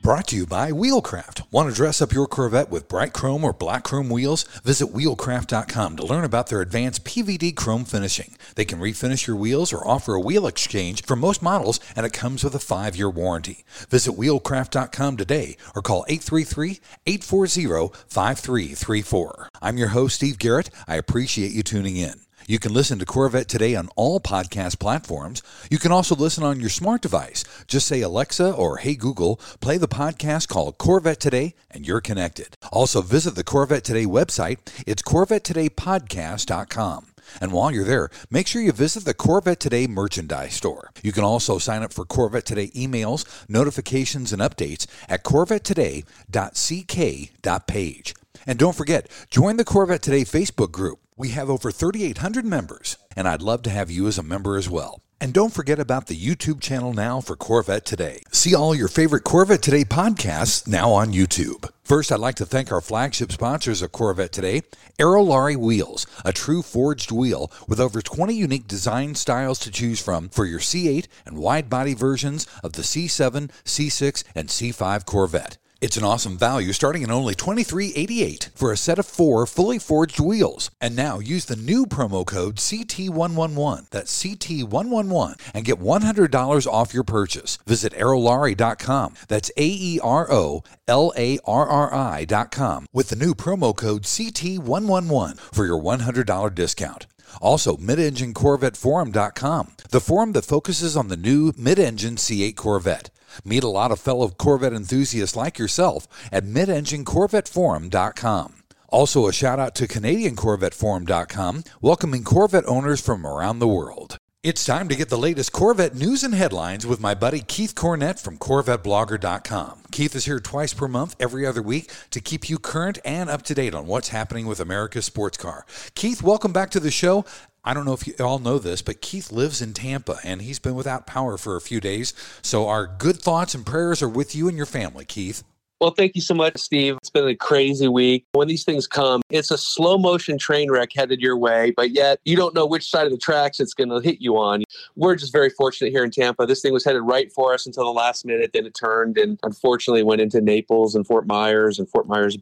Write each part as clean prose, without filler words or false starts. Brought to you by Wheelcraft. Want to dress up your Corvette with bright chrome or black chrome wheels? Visit wheelcraft.com to learn about their advanced PVD chrome finishing. They can refinish your wheels or offer a wheel exchange for most models, and it comes with a 5-year warranty. Visit wheelcraft.com today or call 833-840-5334. I'm your host, Steve Garrett. I appreciate you tuning in. You can listen to Corvette Today on all podcast platforms. You can also listen on your smart device. Just say Alexa or Hey Google, play the podcast called Corvette Today, and you're connected. Also visit the Corvette Today website. It's CorvetteTodayPodcast.com. And while you're there, make sure you visit the Corvette Today merchandise store. You can also sign up for Corvette Today emails, notifications, and updates at CorvetteToday.ck.page. And don't forget, join the Corvette Today Facebook group. We have over 3,800 members, and I'd love to have you as a member as well. And don't forget about the YouTube channel now for Corvette Today. See all your favorite Corvette Today podcasts now on YouTube. First, I'd like to thank our flagship sponsors of Corvette Today, Aerolarri Wheels, a true forged wheel with over 20 unique design styles to choose from for your C8 and wide-body versions of the C7, C6, and C5 Corvette. It's an awesome value starting at only $23.88 for a set of 4 fully forged wheels. And now use the new promo code CT111, that's CT111, and get $100 off your purchase. Visit Aerolarri.com, that's Aerolarri.com, with the new promo code CT111 for your $100 discount. Also, midenginecorvetteforum.com, the forum that focuses on the new mid-engine C8 Corvette. Meet a lot of fellow Corvette enthusiasts like yourself at midenginecorvetteforum.com. Also, a shout-out to canadiancorvetteforum.com, welcoming Corvette owners from around the world. It's time to get the latest Corvette news and headlines with my buddy Keith Cornett from CorvetteBlogger.com. Keith is here twice per month, every other week, to keep you current and up-to-date on what's happening with America's sports car. Keith, welcome back to the show. I don't know if you all know this, but Keith lives in Tampa, and he's been without power for a few days. So our good thoughts and prayers are with you and your family, Keith. Well, thank you so much, Steve. It's been a crazy week. When these things come, it's a slow-motion train wreck headed your way, but yet you don't know which side of the tracks it's going to hit you on. We're just very fortunate here in Tampa. This thing was headed right for us until the last minute, then it turned and unfortunately went into Naples and Fort Myers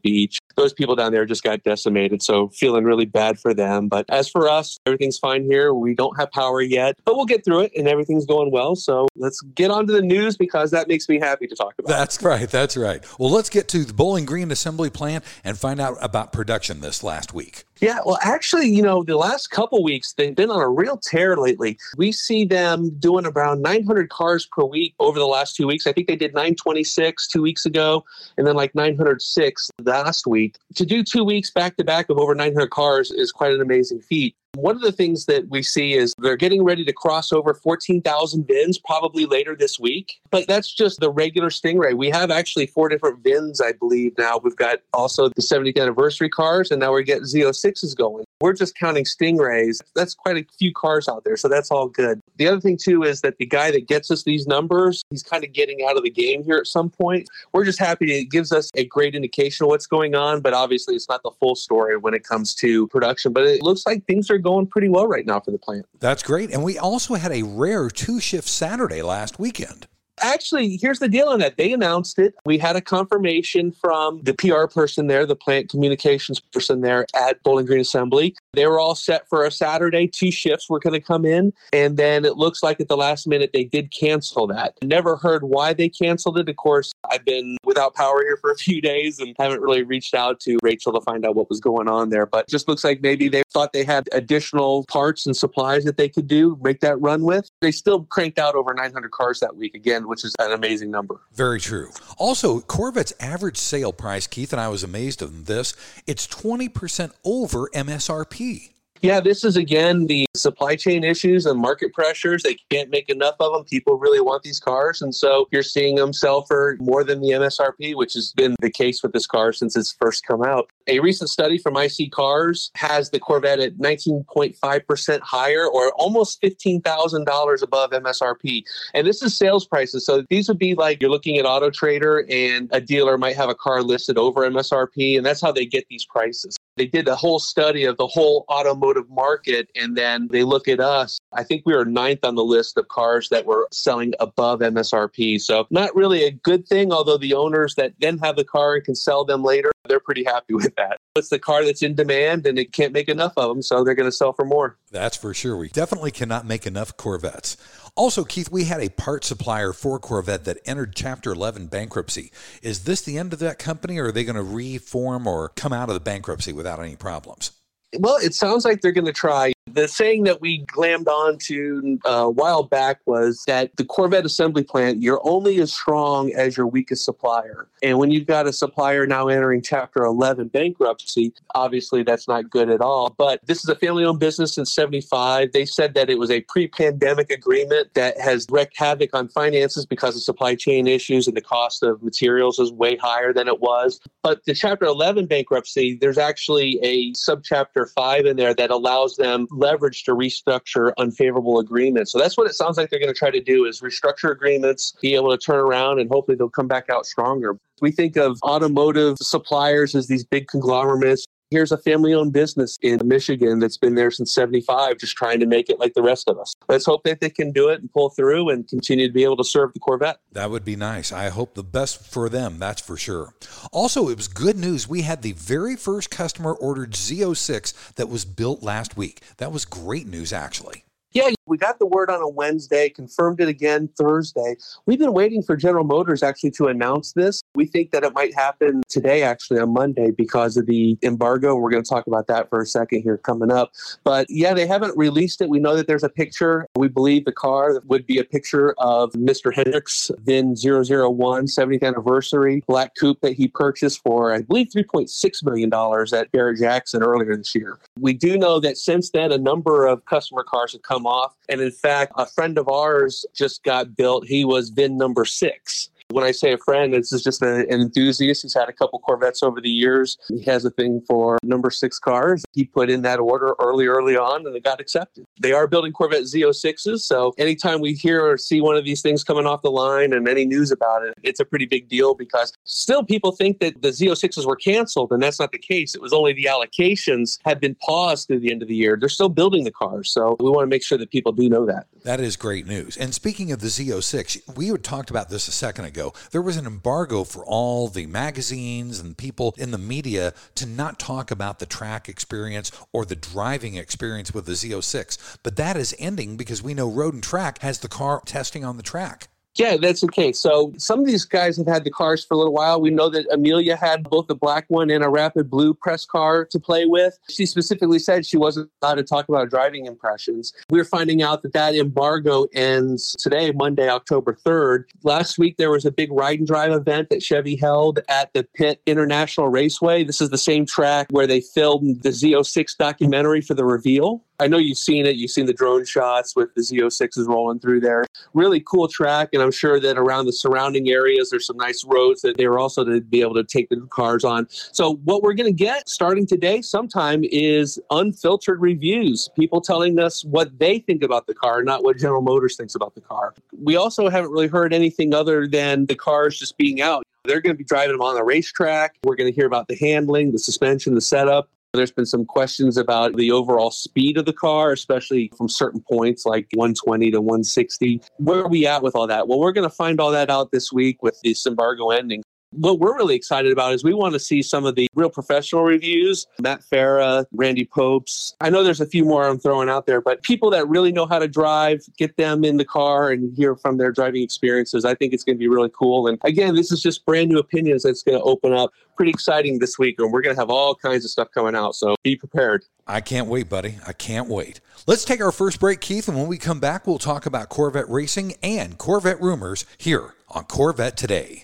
Beach. Those people down there just got decimated, so feeling really bad for them. But as for us, everything's fine here. We don't have power yet, but we'll get through it, and everything's going well. So let's get on to the news because that makes me happy to talk about. That's right. That's right. Well, let's get to the Bowling Green assembly plant and find out about production this last week. Yeah, well, actually, you know, the last couple weeks, they've been on a real tear lately. We see them doing around 900 cars per week over the last 2 weeks. I think they did 926 2 weeks ago, and then like 906 last week. To do 2 weeks back-to-back of over 900 cars is quite an amazing feat. One of the things that we see is they're getting ready to cross over 14,000 VINs probably later this week. But that's just the regular Stingray. We have actually 4 different VINs, I believe, now. We've got also the 70th anniversary cars, and now we're getting Z06s going. We're just counting Stingrays. That's quite a few cars out there, so that's all good. The other thing, too, is that the guy that gets us these numbers, he's kind of getting out of the game here at some point. We're just happy it gives us a great indication of what's going on, but obviously it's not the full story when it comes to production. But it looks like things are going pretty well right now for the plant. That's great. And we also had a rare 2-shift Saturday last weekend. Actually, here's the deal on that. They announced it. We had a confirmation from the PR person there, the plant communications person there at Bowling Green Assembly. They were all set for a Saturday. 2 shifts were going to come in. And then it looks like at the last minute, they did cancel that. Never heard why they canceled it. Of course, I've been without power here for a few days and haven't really reached out to Rachel to find out what was going on there. But just looks like maybe they thought they had additional parts and supplies that they could do, make that run with. They still cranked out over 900 cars that week again, which is an amazing number. Very true. Also, Corvette's average sale price, Keith, and I was amazed at this, it's 20% over MSRP. Yeah, this is, again, the supply chain issues and market pressures. They can't make enough of them. People really want these cars. And so you're seeing them sell for more than the MSRP, which has been the case with this car since it's first come out. A recent study from IC Cars has the Corvette at 19.5% higher, or almost $15,000 above MSRP. And this is sales prices. So these would be like you're looking at Auto Trader, and a dealer might have a car listed over MSRP. And that's how they get these prices. They did a whole study of the whole automotive market, and then they look at us. I think we were 9th on the list of cars that were selling above MSRP. So not really a good thing, although the owners that then have the car and can sell them later, they're pretty happy with that. It's the car that's in demand, and it can't make enough of them, so they're going to sell for more. That's for sure. We definitely cannot make enough Corvettes. Also, Keith, we had a part supplier for Corvette that entered Chapter 11 bankruptcy. Is this the end of that company, or are they going to reform or come out of the bankruptcy without any problems? Well, it sounds like they're going to try. The saying that we glammed on to a while back was that the Corvette assembly plant, you're only as strong as your weakest supplier. And when you've got a supplier now entering Chapter 11 bankruptcy, obviously that's not good at all. But this is a family-owned business since '75. They said that it was a pre-pandemic agreement that has wreaked havoc on finances because of supply chain issues, and the cost of materials is way higher than it was. But the Chapter 11 bankruptcy, there's actually a subchapter 5 in there that allows them leverage to restructure unfavorable agreements. So that's what it sounds like they're going to try to do, is restructure agreements, be able to turn around, and hopefully they'll come back out stronger. We think of automotive suppliers as these big conglomerates. Here's a family-owned business in Michigan that's been there since '75, just trying to make it like the rest of us. Let's hope that they can do it and pull through and continue to be able to serve the Corvette. That would be nice. I hope the best for them, that's for sure. Also, it was good news. We had the very first customer ordered Z06 that was built last week. That was great news, actually. Yeah, we got the word on a Wednesday, confirmed it again Thursday. We've been waiting for General Motors actually to announce this. We think that it might happen today, actually on Monday, because of the embargo. We're going to talk about that for a second here coming up. But yeah, they haven't released it. We know that there's a picture. We believe the car would be a picture of Mr. Hendricks, VIN 001, 70th anniversary, black coupe that he purchased for, I believe, $3.6 million at Barrett Jackson earlier this year. We do know that since then, a number of customer cars have come off. And in fact, a friend of ours just got built. He was VIN number 6. When I say a friend, this is just an enthusiast. He's had a couple Corvettes over the years. He has a thing for number 6 cars. He put in that order early on, and it got accepted. They are building Corvette Z06s, so anytime we hear or see one of these things coming off the line and any news about it, it's a pretty big deal, because still people think that the Z06s were canceled, and that's not the case. It was only the allocations had been paused through the end of the year. They're still building the cars, so we want to make sure that people do know that. That is great news. And speaking of the Z06, we had talked about this a second ago. There was an embargo for all the magazines and people in the media to not talk about the track experience or the driving experience with the Z06. But that is ending, because we know Road and Track has the car testing on the track. Yeah, that's okay. So some of these guys have had the cars for a little while. We know that Amelia had both a black one and a rapid blue press car to play with. She specifically said she wasn't allowed to talk about driving impressions. We're finding out that that embargo ends today, Monday, October 3rd. Last week, there was a big ride and drive event that Chevy held at the Pitt International Raceway. This is the same track where they filmed the Z06 documentary for the reveal. I know you've seen it. You've seen the drone shots with the Z06s rolling through there. Really cool track, and I'm sure that around the surrounding areas, there's some nice roads that they were also to be able to take the cars on. So what we're going to get starting today sometime is unfiltered reviews, people telling us what they think about the car, not what General Motors thinks about the car. We also haven't really heard anything other than the cars just being out. They're going to be driving them on the racetrack. We're going to hear about the handling, the suspension, the setup. There's been some questions about the overall speed of the car, especially from certain points like 120 to 160. Where are we at with all that? Well, we're going to find all that out this week with this embargo ending. What we're really excited about is we want to see some of the real professional reviews, Matt Farah, Randy Popes. I know there's a few more I'm throwing out there, but people that really know how to drive, get them in the car and hear from their driving experiences. I think it's going to be really cool. And again, this is just brand new opinions that's going to open up. Pretty exciting this week, and we're going to have all kinds of stuff coming out, so be prepared. I can't wait, buddy. I can't wait. Let's take our first break, Keith, and when we come back, we'll talk about Corvette racing and Corvette rumors here on Corvette Today.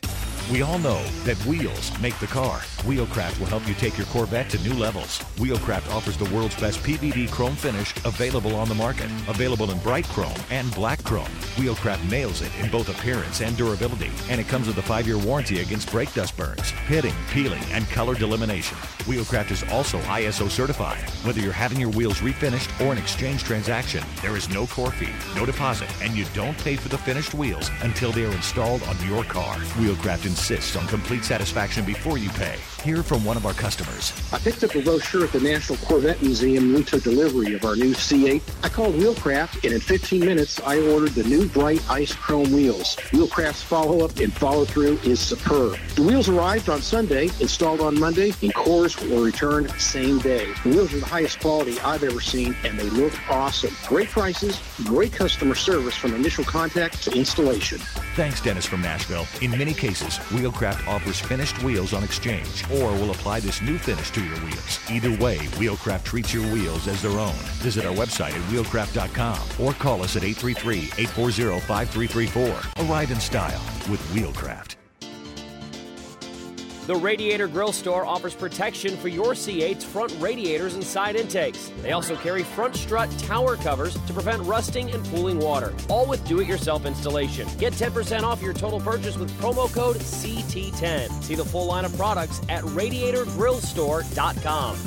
We all know that wheels make the car. Wheelcraft will help you take your Corvette to new levels. Wheelcraft offers the world's best PVD chrome finish available on the market. Available in bright chrome and black chrome. Wheelcraft nails it in both appearance and durability. And it comes with a 5-year warranty against brake dust burns, pitting, peeling, and color delamination. Wheelcraft is also ISO certified. Whether you're having your wheels refinished or an exchange transaction, there is no core fee, no deposit, and you don't pay for the finished wheels until they are installed on your car. Wheelcraft insists on complete satisfaction before you pay. Hear from one of our customers. I picked up a brochure at the National Corvette Museum and we took delivery of our new C8. I called Wheelcraft and in 15 minutes I ordered the new bright ice chrome wheels. Wheelcraft's follow-up and follow-through is superb. The wheels arrived on Sunday, installed on Monday, and cores were returned same day. The wheels are the highest quality I've ever seen and they look awesome. Great prices, great customer service from initial contact to installation. Thanks, Dennis from Nashville. In many cases, Wheelcraft offers finished wheels on exchange or will apply this new finish to your wheels. Either way, Wheelcraft treats your wheels as their own. Visit our website at wheelcraft.com or call us at 833-840-5334. Arrive in style with Wheelcraft. The Radiator Grill Store offers protection for your C8's front radiators and side intakes. They also carry front strut tower covers to prevent rusting and pooling water, all with do-it-yourself installation. Get 10% off your total purchase with promo code CT10. See the full line of products at radiatorgrillstore.com.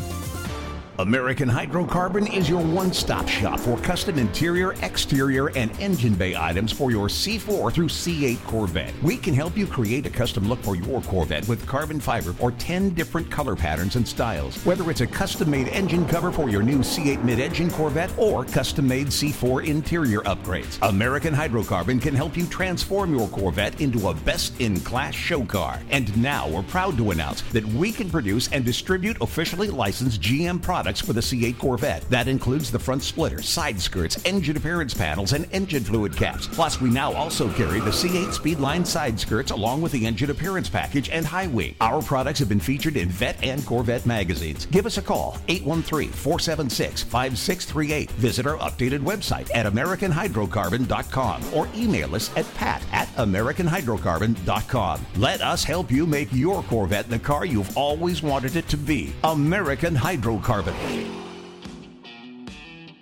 American Hydrocarbon is your one-stop shop for custom interior, exterior, and engine bay items for your C4 through C8 Corvette. We can help you create a custom look for your Corvette with carbon fiber or 10 different color patterns and styles. Whether it's a custom-made engine cover for your new C8 mid-engine Corvette or custom-made C4 interior upgrades, American Hydrocarbon can help you transform your Corvette into a best-in-class show car. And now we're proud to announce that we can produce and distribute officially licensed GM products for the C8 Corvette. That includes the front splitter, side skirts, engine appearance panels, and engine fluid caps. Plus, we now also carry the C8 Speedline side skirts along with the engine appearance package and high wing. Our products have been featured in Vette and Corvette magazines. Give us a call, 813-476-5638. Visit our updated website at AmericanHydrocarbon.com or email us at pat@AmericanHydrocarbon.com. Let us help you make your Corvette the car you've always wanted it to be. American Hydrocarbon.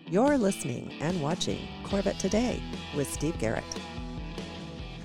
You're listening and watching Corvette Today with Steve Garrett.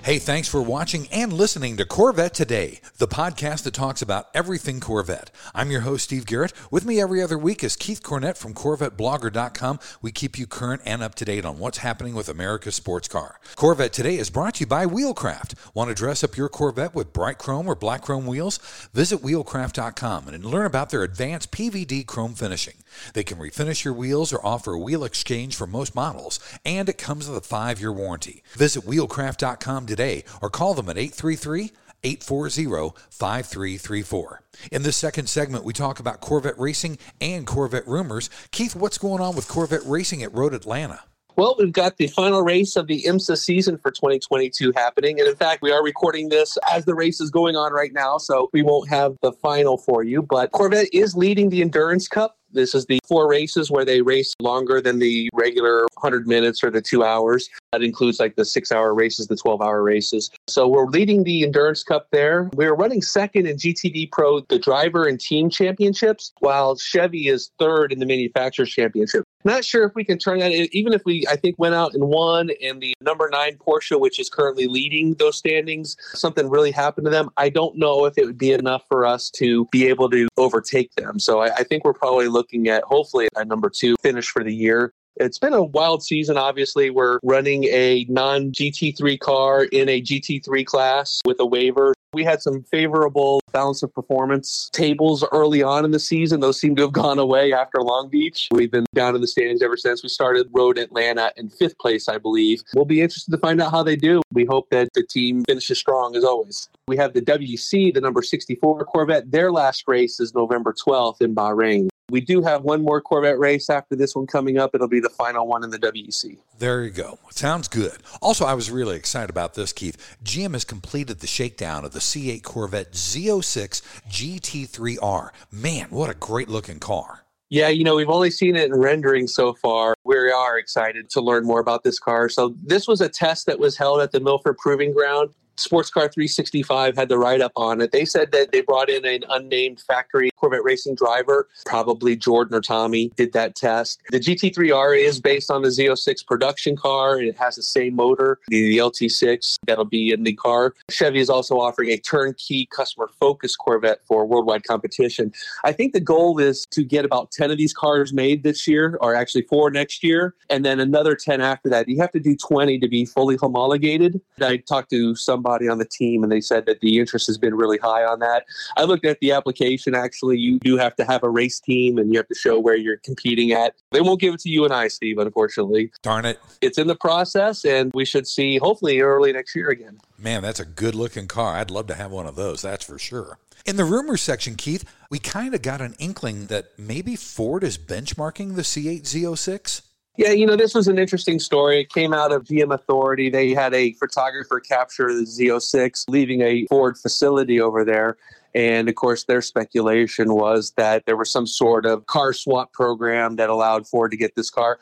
Hey, thanks for watching and listening to Corvette Today, the podcast that talks about everything Corvette. I'm your host, Steve Garrett. With me every other week is Keith Cornett from CorvetteBlogger.com. We keep you current and up to date on what's happening with America's sports car. Corvette Today is brought to you by Wheelcraft. Want to dress up your Corvette with bright chrome or black chrome wheels? Visit Wheelcraft.com and learn about their advanced PVD chrome finishing. They can refinish your wheels or offer a wheel exchange for most models, and it comes with a 5-year warranty. Visit Wheelcraft.com today or call them at 833-840-5334. In this second segment, we talk about Corvette racing and Corvette rumors. Keith, what's going on with Corvette racing at Road Atlanta? Well, we've got the final race of the IMSA season for 2022 happening. And in fact, we are recording this as the race is going on right now, so we won't have the final for you. But Corvette is leading the Endurance Cup. This is the 4 races where they race longer than the regular 100 minutes or the 2 hours. That includes like the 6-hour races, the 12-hour races. So we're leading the Endurance Cup there. We're running second in GTD Pro, the driver and team championships, while Chevy is third in the manufacturer's championship. Not sure if we can turn that in, even if we, I think, went out and won, and the number 9 Porsche, which is currently leading those standings, something really happened to them. I don't know if it would be enough for us to be able to overtake them. So I think we're probably looking at hopefully a number 2 finish for the year. It's been a wild season, obviously. We're running a non-GT3 car in a GT3 class with a waiver. We had some favorable balance of performance tables early on in the season. Those seem to have gone away after Long Beach. We've been down in the standings ever since. We started Road Atlanta in 5th place, I believe. We'll be interested to find out how they do. We hope that the team finishes strong as always. We have the WC, the number 64 Corvette. Their last race is November 12th in Bahrain. We do have one more Corvette race after this one coming up. It'll be the final one in the WEC. There you go. Sounds good. Also, I was really excited about this, Keith. GM has completed the shakedown of the C8 Corvette Z06 GT3R. Man, what a great-looking car. Yeah, you know, we've only seen it in rendering so far. We are excited to learn more about this car. So this was a test that was held at the Milford Proving Ground. Sportscar 365 had the write-up on it. They said that they brought in an unnamed factory Corvette racing driver, probably Jordan or Tommy, did that test. The GT3R is based on the Z06 production car, and it has the same motor, the LT6 that'll be in the car. Chevy is also offering a turnkey customer-focused Corvette for worldwide competition. I think the goal is to get about 10 of these cars made this year, or actually 4 next year, and then another 10 after that. You have to do 20 to be fully homologated. I talked to somebody on the team, and they said that the interest has been really high on that. I looked at the application. Actually, you do have to have a race team, and you have to show where you're competing at. They won't give it to you and I, Steve, unfortunately. Darn it. It's in the process, and we should see, hopefully, early next year again. Man, that's a good-looking car. I'd love to have one of those, that's for sure. In the rumors section, Keith, we kind of got an inkling that maybe Ford is benchmarking the C8 Z06. Yeah, you know, this was an interesting story. It came out of GM Authority. They had a photographer capture the Z06 leaving a Ford facility over there. And, of course, their speculation was that there was some sort of car swap program that allowed Ford to get this car.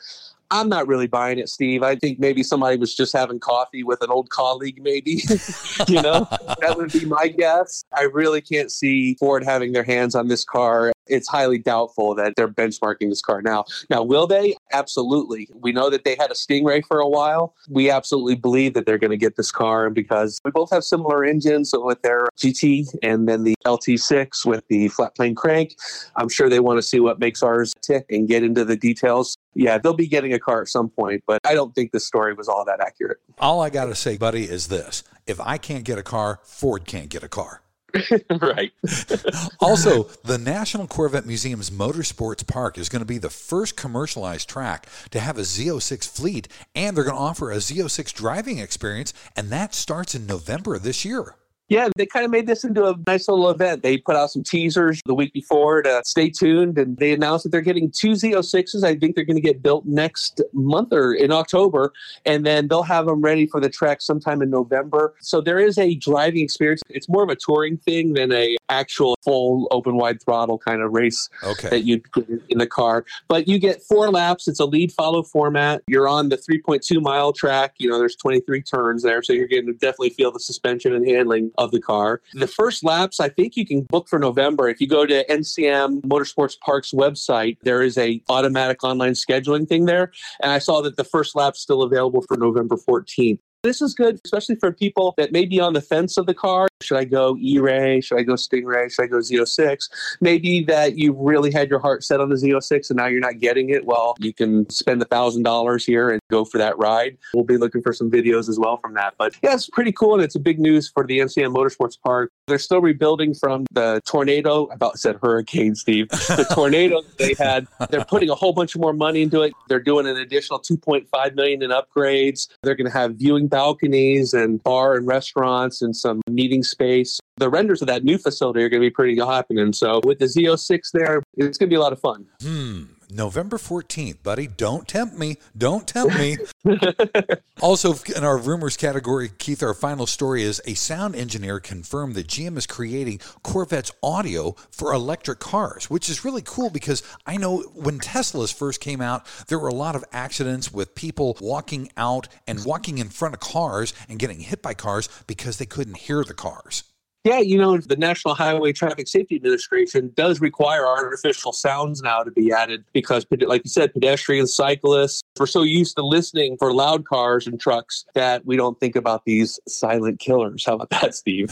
I'm not really buying it, Steve. I think maybe somebody was just having coffee with an old colleague, maybe. You know, that would be my guess. I really can't see Ford having their hands on this car. It's highly doubtful that they're benchmarking this car now. Now, will they? Absolutely. We know that they had a Stingray for a while. We absolutely believe that they're going to get this car because we both have similar engines with their GT and then the LT6 with the flat plane crank. I'm sure they want to see what makes ours tick and get into the details. Yeah, they'll be getting a car at some point, but I don't think this story was all that accurate. All I got to say, buddy, is this. If I can't get a car, Ford can't get a car. Right. Also, the National Corvette Museum's Motorsports Park is going to be the first commercialized track to have a Z06 fleet, and they're going to offer a Z06 driving experience, and that starts in November of this year. Yeah, they kind of made this into a nice little event. They put out some teasers the week before to stay tuned, and they announced that they're getting 2 Z06s. I think they're going to get built next month or in October, and then they'll have them ready for the track sometime in November. So there is a driving experience. It's more of a touring thing than a actual full open wide throttle kind of race that you'd put in the car. But you get 4 laps. It's a lead follow format. You're on the 3.2 mile track. You know, there's 23 turns there, so you're going to definitely feel the suspension and handling of the car. The first laps, I think you can book for November. If you go to NCM Motorsports Park's website, there is a automatic online scheduling thing there. And I saw that the first lap's still available for November 14th. This is good, especially for people that may be on the fence of the car. Should I go E-Ray? Should I go Stingray? Should I go Z06? Maybe that you really had your heart set on the Z06 and now you're not getting it. Well, you can spend $1,000 here and go for that ride. We'll be looking for some videos as well from that. But yeah, it's pretty cool, and it's a big news for the NCM Motorsports Park. They're still rebuilding from the tornado. I about said hurricane, Steve. The tornado they had. They're putting a whole bunch more money into it. They're doing an additional $2.5 million in upgrades. They're going to have viewing balconies and bar and restaurants and some meeting space. The renders of that new facility are going to be pretty happening. So with the Z06 there, it's going to be a lot of fun. November 14th, buddy. Don't tempt me. Don't tempt me. Also, in our rumors category, Keith, our final story is a sound engineer confirmed that GM is creating Corvette's audio for electric cars, which is really cool because I know when Teslas first came out, there were a lot of accidents with people walking out and walking in front of cars and getting hit by cars because they couldn't hear the cars. Yeah, you know, the National Highway Traffic Safety Administration does require artificial sounds now to be added because, like you said, pedestrians, cyclists, we're so used to listening for loud cars and trucks that we don't think about these silent killers. How about that, Steve?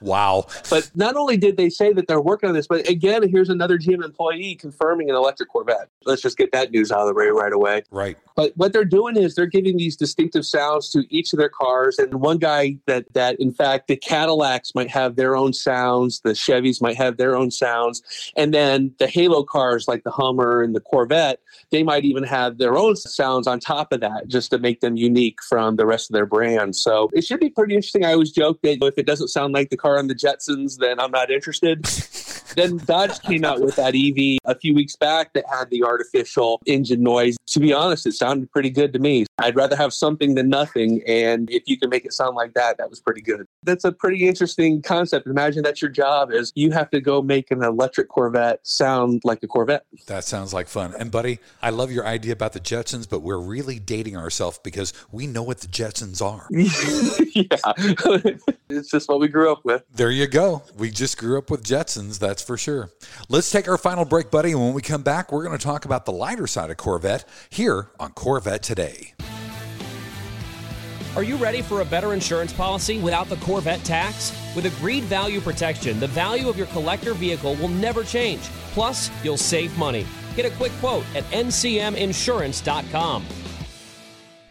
Wow. But not only did they say that they're working on this, but again, here's another GM employee confirming an electric Corvette. Let's just get that news out of the way right away. Right. But what they're doing is they're giving these distinctive sounds to each of their cars. And one guy that in fact, the Cadillacs might have their own sounds, the Chevys might have their own sounds, and then the halo cars like the Hummer and the Corvette, they might even have their own sounds on top of that just to make them unique from the rest of their brand. So it should be pretty interesting. I always joke that if it doesn't sound like the car on the Jetsons, then I'm not interested. Then Dodge came out with that EV a few weeks back that had the artificial engine noise. To be honest, it sounded pretty good to me. I'd rather have something than nothing. And if you can make it sound like that, that was pretty good. That's a pretty interesting concept. Imagine that's your job, is you have to go make an electric Corvette sound like a Corvette. That sounds like fun. And buddy, I love your idea about the Jetsons, but we're really dating ourselves because we know what the Jetsons are. Yeah. It's just what we grew up with. There you go. We just grew up with Jetsons, that's for sure. Let's take our final break, buddy. And when we come back, we're going to talk about the lighter side of Corvette here on Corvette Today. Are you ready for a better insurance policy without the Corvette tax? With Agreed Value Protection, the value of your collector vehicle will never change. Plus, you'll save money. Get a quick quote at ncminsurance.com.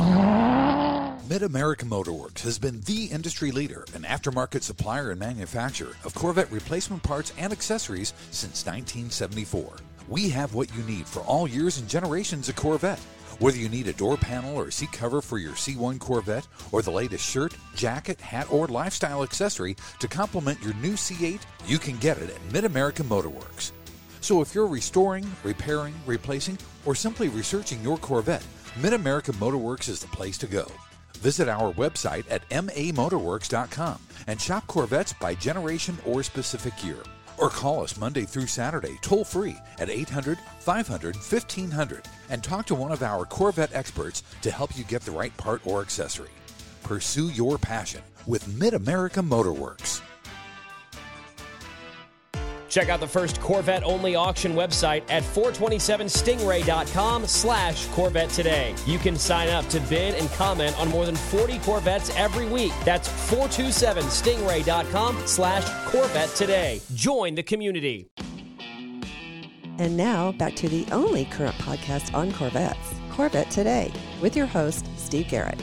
Mid-America Motorworks has been the industry leader and aftermarket supplier and manufacturer of Corvette replacement parts and accessories since 1974. We have what you need for all years and generations of Corvette. Whether you need a door panel or seat cover for your C1 Corvette, or the latest shirt, jacket, hat, or lifestyle accessory to complement your new C8, you can get it at Mid-America Motorworks. So if you're restoring, repairing, replacing, or simply researching your Corvette, Mid-America Motorworks is the place to go. Visit our website at mamotorworks.com and shop Corvettes by generation or specific year. Or call us Monday through Saturday toll-free at 800-500-1500 and talk to one of our Corvette experts to help you get the right part or accessory. Pursue your passion with Mid-America Motorworks. Check out the first Corvette-only auction website at 427stingray.com/Corvette Today. You can sign up to bid and comment on more than 40 Corvettes every week. That's 427stingray.com/Corvette Today. Join the community. And now, back to the only current podcast on Corvettes, Corvette Today, with your host, Steve Garrett.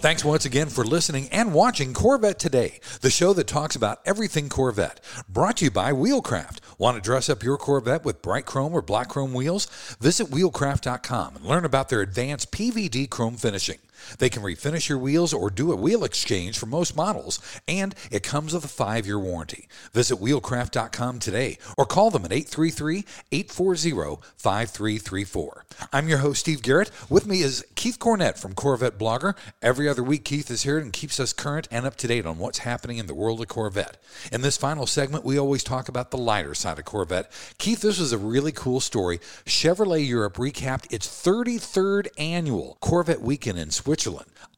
Thanks once again for listening and watching Corvette Today, the show that talks about everything Corvette. Brought to you by Wheelcraft. Want to dress up your Corvette with bright chrome or black chrome wheels? Visit wheelcraft.com and learn about their advanced PVD chrome finishing. They can refinish your wheels or do a wheel exchange for most models, and it comes with a 5-year warranty. Visit wheelcraft.com today or call them at 833-840-5334. I'm your host, Steve Garrett. With me is Keith Cornett from Corvette Blogger. Every other week, Keith is here and keeps us current and up to date on what's happening in the world of Corvette. In this final segment, we always talk about the lighter side of Corvette. Keith, this was a really cool story. Chevrolet Europe recapped its 33rd annual Corvette Weekend in Switzerland.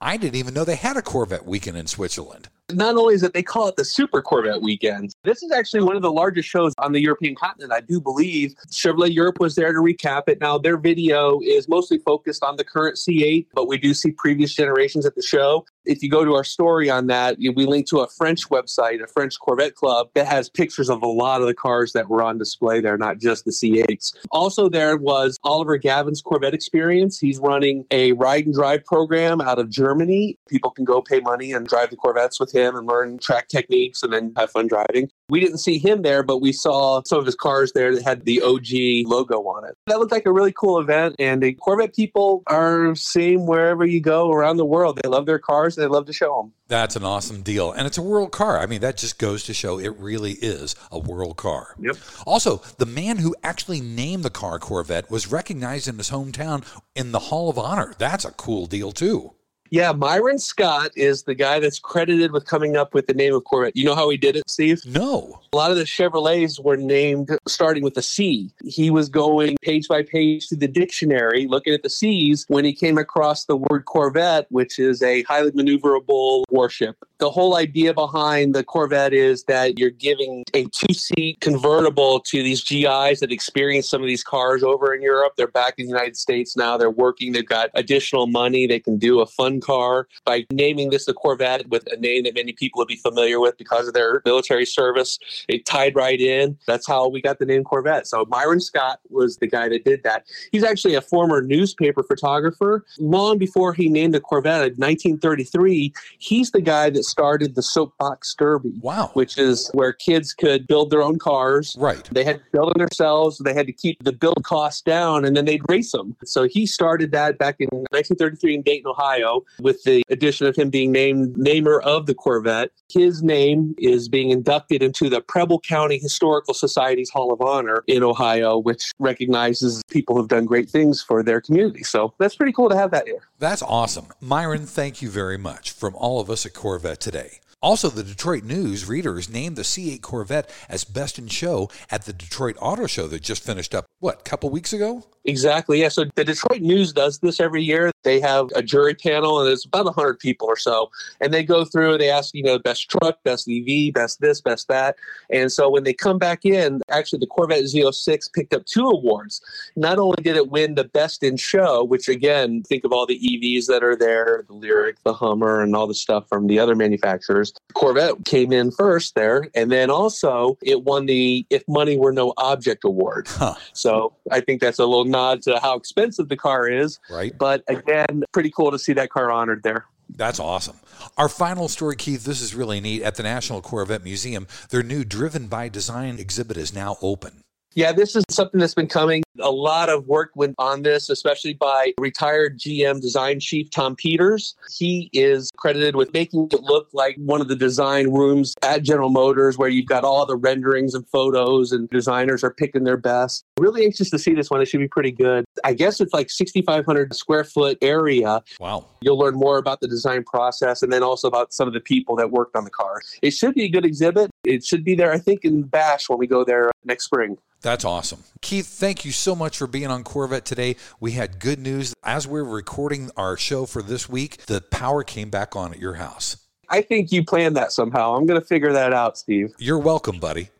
I didn't even know they had a Corvette weekend in Switzerland. Not only is it, they call it the Super Corvette Weekend. This is actually one of the largest shows on the European continent, I do believe. Chevrolet Europe was there to recap it. Now, their video is mostly focused on the current C8, but we do see previous generations at the show. If you go to our story on that, we link to a French website, a French Corvette club, that has pictures of a lot of the cars that were on display there, not just the C8s. Also, there was Oliver Gavin's Corvette Experience. He's running a ride and drive program out of Germany. People can go pay money and drive the Corvettes with him and learn track techniques and then have fun driving. We didn't see him there, but we saw some of his cars there that had the OG logo on it. That looked like a really cool event, and the Corvette people are seen wherever you go around the world. They love their cars, and they love to show them. That's an awesome deal, and it's a world car. I mean, that just goes to show it really is a world car. Yep. Also, the man who actually named the car Corvette was recognized in his hometown in the Hall of Honor. That's a cool deal, too. Yeah, Myron Scott is the guy that's credited with coming up with the name of Corvette. You know how he did it, Steve? No. A lot of the Chevrolets were named starting with a C. He was going page by page through the dictionary, looking at the C's, when he came across the word Corvette, which is a highly maneuverable warship. The whole idea behind the Corvette is that you're giving a two-seat convertible to these GIs that experience some of these cars over in Europe. They're back in the United States now. They're working. They've got additional money. They can do a fun car. By naming this the Corvette with a name that many people would be familiar with because of their military service, it tied right in. That's how we got the name Corvette. So Myron Scott was the guy that did that. He's actually a former newspaper photographer. Long before he named the Corvette in 1933, he's the guy that started the Soapbox derby. Wow. Which is where kids could build their own cars. Right. They had to build them themselves. They had to keep the build costs down, and then they'd race them. So he started that back in 1933 in Dayton, Ohio, with the addition of him being named namer of the Corvette. His name is being inducted into the Preble County Historical Society's Hall of Honor in Ohio, which recognizes people who've done great things for their community. So that's pretty cool to have that here. That's awesome. Myron, thank you very much from all of us at Corvette Today. Also, the Detroit News readers named the C8 Corvette as best in show at the Detroit Auto Show that just finished up, a couple weeks ago? Exactly, yeah. So the Detroit News does this every year. They have a jury panel, and it's about 100 people or so. And they go through and they ask, best truck, best EV, best this, best that. And so when they come back in, actually the Corvette Z06 picked up 2 awards. Not only did it win the best in show, which again, think of all the EVs that are there, the Lyriq, the Hummer, and all the stuff from the other manufacturers. Corvette came in first there. And then also it won the If Money Were No Object award. Huh. So I think that's a little nod to how expensive the car is. Right. But again, pretty cool to see that car honored there. That's awesome. Our final story, Keith, this is really neat. At the National Corvette Museum, their new Driven by Design exhibit is now open. Yeah, this is something that's been coming. A lot of work went on this, especially by retired GM design chief Tom Peters. He is credited with making it look like one of the design rooms at General Motors where you've got all the renderings and photos and designers are picking their best. Really anxious to see this one. It should be pretty good. I guess it's like 6,500 square foot area. Wow. You'll learn more about the design process and then also about some of the people that worked on the car. It should be a good exhibit. It should be there, I think, in Bash when we go there next spring. That's awesome. Keith, thank you so much for being on Corvette Today. We had good news. As we're recording our show for this week, the power came back on at your house. I think you planned that somehow. I'm going to figure that out, Steve. You're welcome, buddy.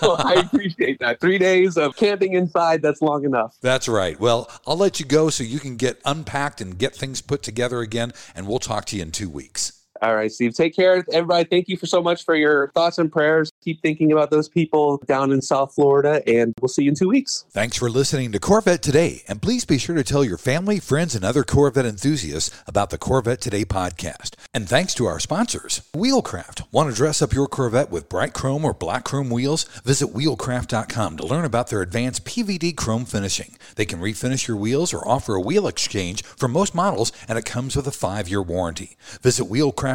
Well, I appreciate that. 3 days of camping inside, that's long enough. That's right. Well, I'll let you go so you can get unpacked and get things put together again, and we'll talk to you in 2 weeks. All right, Steve. Take care. Everybody, thank you so much for your thoughts and prayers. Keep thinking about those people down in South Florida, and we'll see you in 2 weeks. Thanks for listening to Corvette Today, and please be sure to tell your family, friends, and other Corvette enthusiasts about the Corvette Today podcast. And thanks to our sponsors. Wheelcraft. Want to dress up your Corvette with bright chrome or black chrome wheels? Visit wheelcraft.com to learn about their advanced PVD chrome finishing. They can refinish your wheels or offer a wheel exchange for most models, and it comes with a 5-year warranty. Visit Wheelcraft.com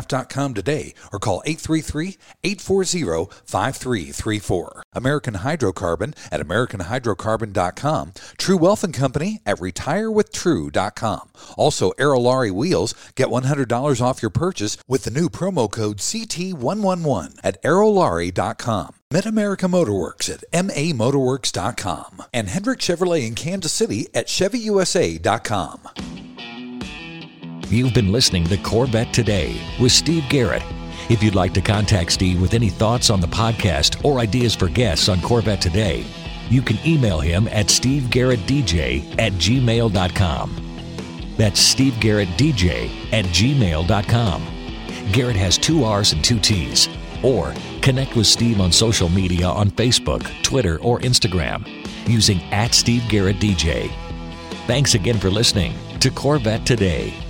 today or call 833-840-5334. American Hydrocarbon at AmericanHydrocarbon.com. True Wealth & Company at RetireWithTrue.com. Also, Aerolarri Wheels. Get $100 off your purchase with the new promo code CT111 at Aerolarri.com. Mid-America Motorworks at MAMotorworks.com. And Hendricks Chevrolet in Kansas City at ChevyUSA.com. You've been listening to Corvette Today with Steve Garrett. If you'd like to contact Steve with any thoughts on the podcast or ideas for guests on Corvette Today, you can email him at stevegarrettdj@gmail.com. That's stevegarrettdj@gmail.com. Garrett has 2 R's and 2 T's. Or connect with Steve on social media on Facebook, Twitter, or Instagram using @SteveGarrettDJ. Thanks again for listening to Corvette Today.